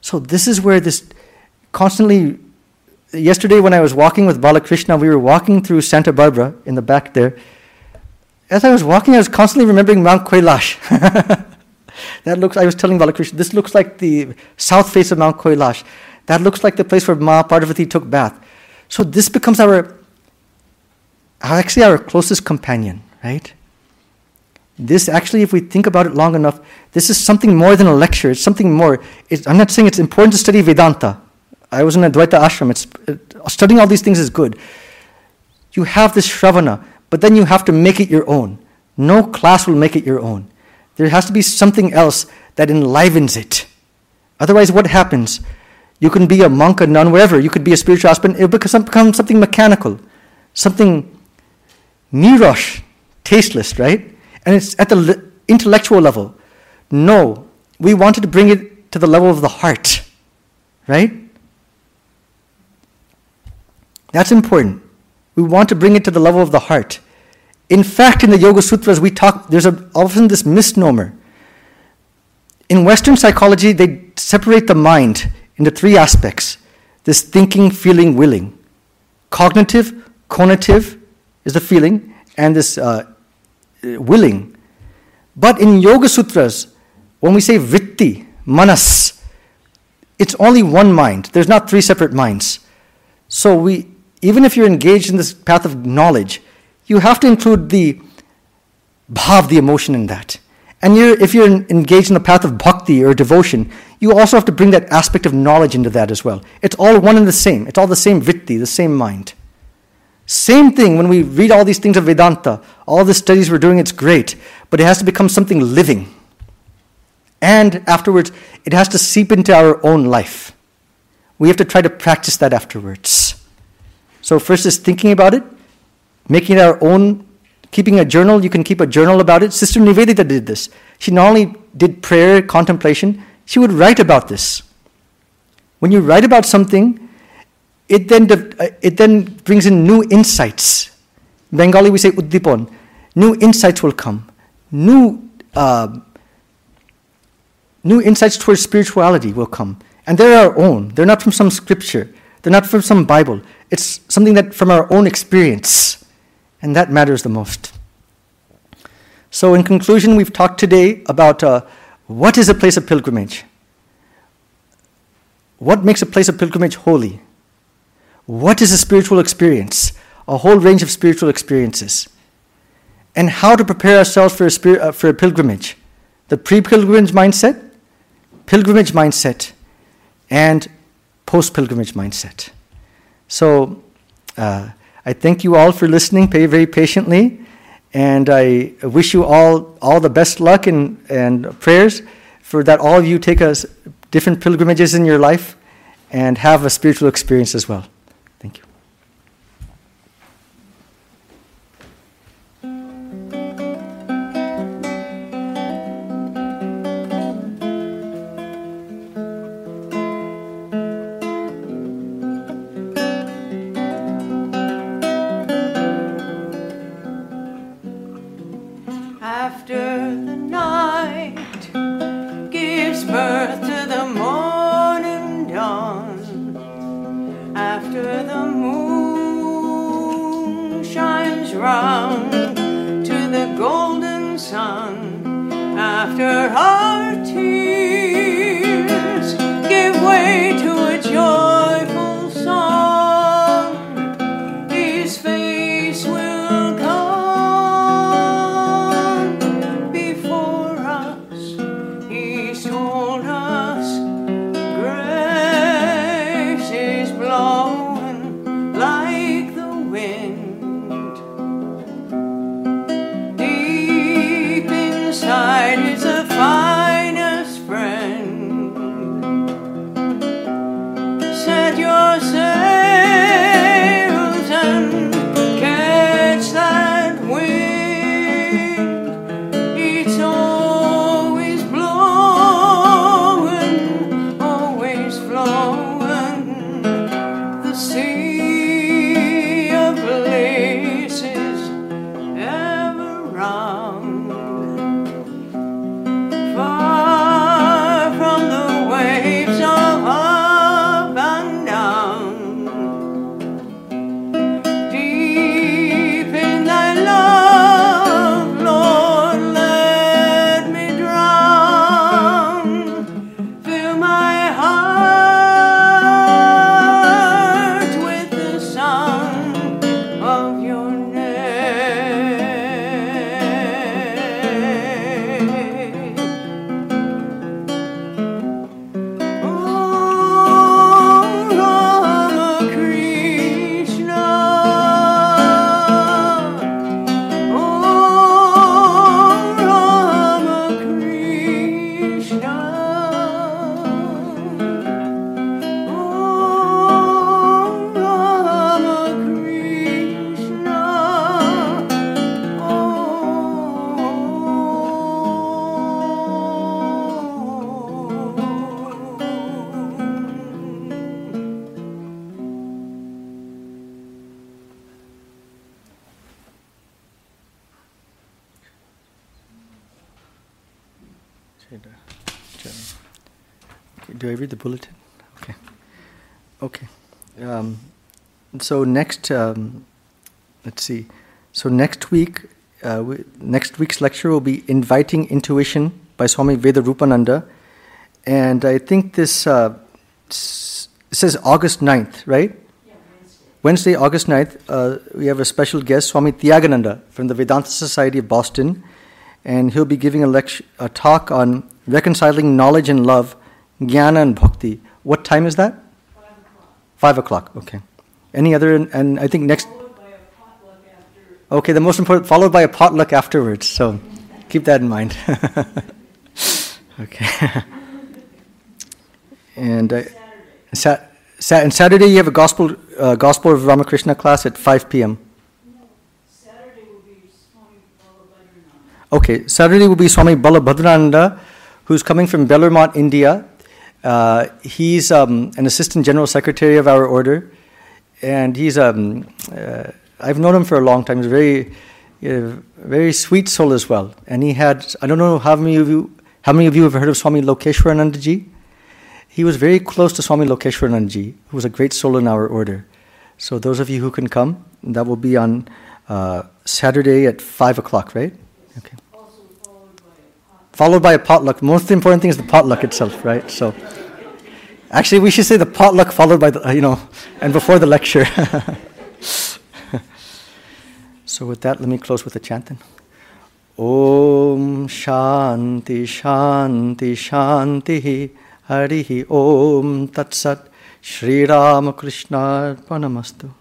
So this is where this constantly, yesterday when I was walking with Balakrishna, we were walking through Santa Barbara in the back there. As I was walking, I was constantly remembering Mount Kailash. I was telling Balakrishna, this looks like the south face of Mount Kailash. That looks like the place where Mahaparvati took bath. So this becomes our closest companion, right? This actually, if we think about it long enough, this is something more than a lecture. It's something more. I'm not saying it's important to study Vedanta. I was in Advaita Ashram. Studying all these things is good. You have this Shravana, but then you have to make it your own. No class will make it your own. There has to be something else that enlivens it. Otherwise, what happens? You can be a monk, a nun, wherever. You could be a spiritual aspirant. It becomes something mechanical, something nirosh, tasteless, right? And it's at the intellectual level. No, we wanted to bring it to the level of the heart, right? That's important. We want to bring it to the level of the heart. In fact, in the Yoga Sutras, there's often this misnomer. In Western psychology, they separate the mind into three aspects. This thinking, feeling, willing. Cognitive is the feeling, and this willing. But in Yoga Sutras, when we say vritti, manas, it's only one mind. There's not three separate minds. So even if you're engaged in this path of knowledge, you have to include the bhav, the emotion in that. And if you're engaged in the path of bhakti or devotion, you also have to bring that aspect of knowledge into that as well. It's all one and the same. It's all the same vritti, the same mind. Same thing when we read all these things of Vedanta, all the studies we're doing, it's great, but it has to become something living. And afterwards, it has to seep into our own life. We have to try to practice that afterwards. So first is thinking about it, making it our own, keeping a journal. You can keep a journal about it. Sister Nivedita did this. She not only did prayer, contemplation, she would write about this. When you write about something, it then brings in new insights. In Bengali, we say uddipon. New insights will come. New insights towards spirituality will come. And they're our own. They're not from some scripture. They're not from some Bible. It's something that from our own experience. And that matters the most. So in conclusion, we've talked today about what is a place of pilgrimage? What makes a place of pilgrimage holy? What is a spiritual experience? A whole range of spiritual experiences. And how to prepare ourselves for a pilgrimage. The pilgrimage mindset, and post-pilgrimage mindset. So I thank you all for listening very patiently, and I wish you all the best luck and prayers for that all of you take different pilgrimages in your life and have a spiritual experience as well. Thank you. Round to the golden sun, after our tears give way to a joyful song, His face will come before us, He's told us, grace is blowing like the wind. Is the finest friend. Set your sails and catch that wind. It's always blowing, always flowing. The sea of bliss is ever round. Do I read the bulletin? Okay. So next, let's see. So next week, next week's lecture will be Inviting Intuition by Swami Veda Rupananda. And I think this says August 9th, right? Yeah, Wednesday, August 9th, we have a special guest, Swami Tyagananda from the Vedanta Society of Boston. and he'll be giving a talk on reconciling knowledge and love, jnana and bhakti. What time is that? 5 o'clock. 5 o'clock, okay. Any other, and I think next... Okay, the most important, followed by a potluck afterwards, so keep that in mind. Okay. And Saturday you have a Gospel of Ramakrishna class at 5 p.m. No, Saturday will be Swami Balabhadrananda. Okay, Saturday will be Swami Balabhadrananda, who's coming from Bellarmont, India. He's an assistant general secretary of our order, and he's I've known him for a long time. He's a very sweet soul as well. And he had, I don't know how many of you have heard of Swami Lokeshwarananda Ji? He was very close to Swami Lokeshwarananda Ji, who was a great soul in our order. So those of you who can come, that will be on Saturday at 5 o'clock, right? Okay. Also followed by a potluck. Most important thing is the potluck itself, right? So actually we should say the potluck followed by the, and before the lecture. So with that, let me close with a chant then. Om Shanti Shanti Shanti Harihi Om Tat Sat Shri Ramakrishna Arpanamastu.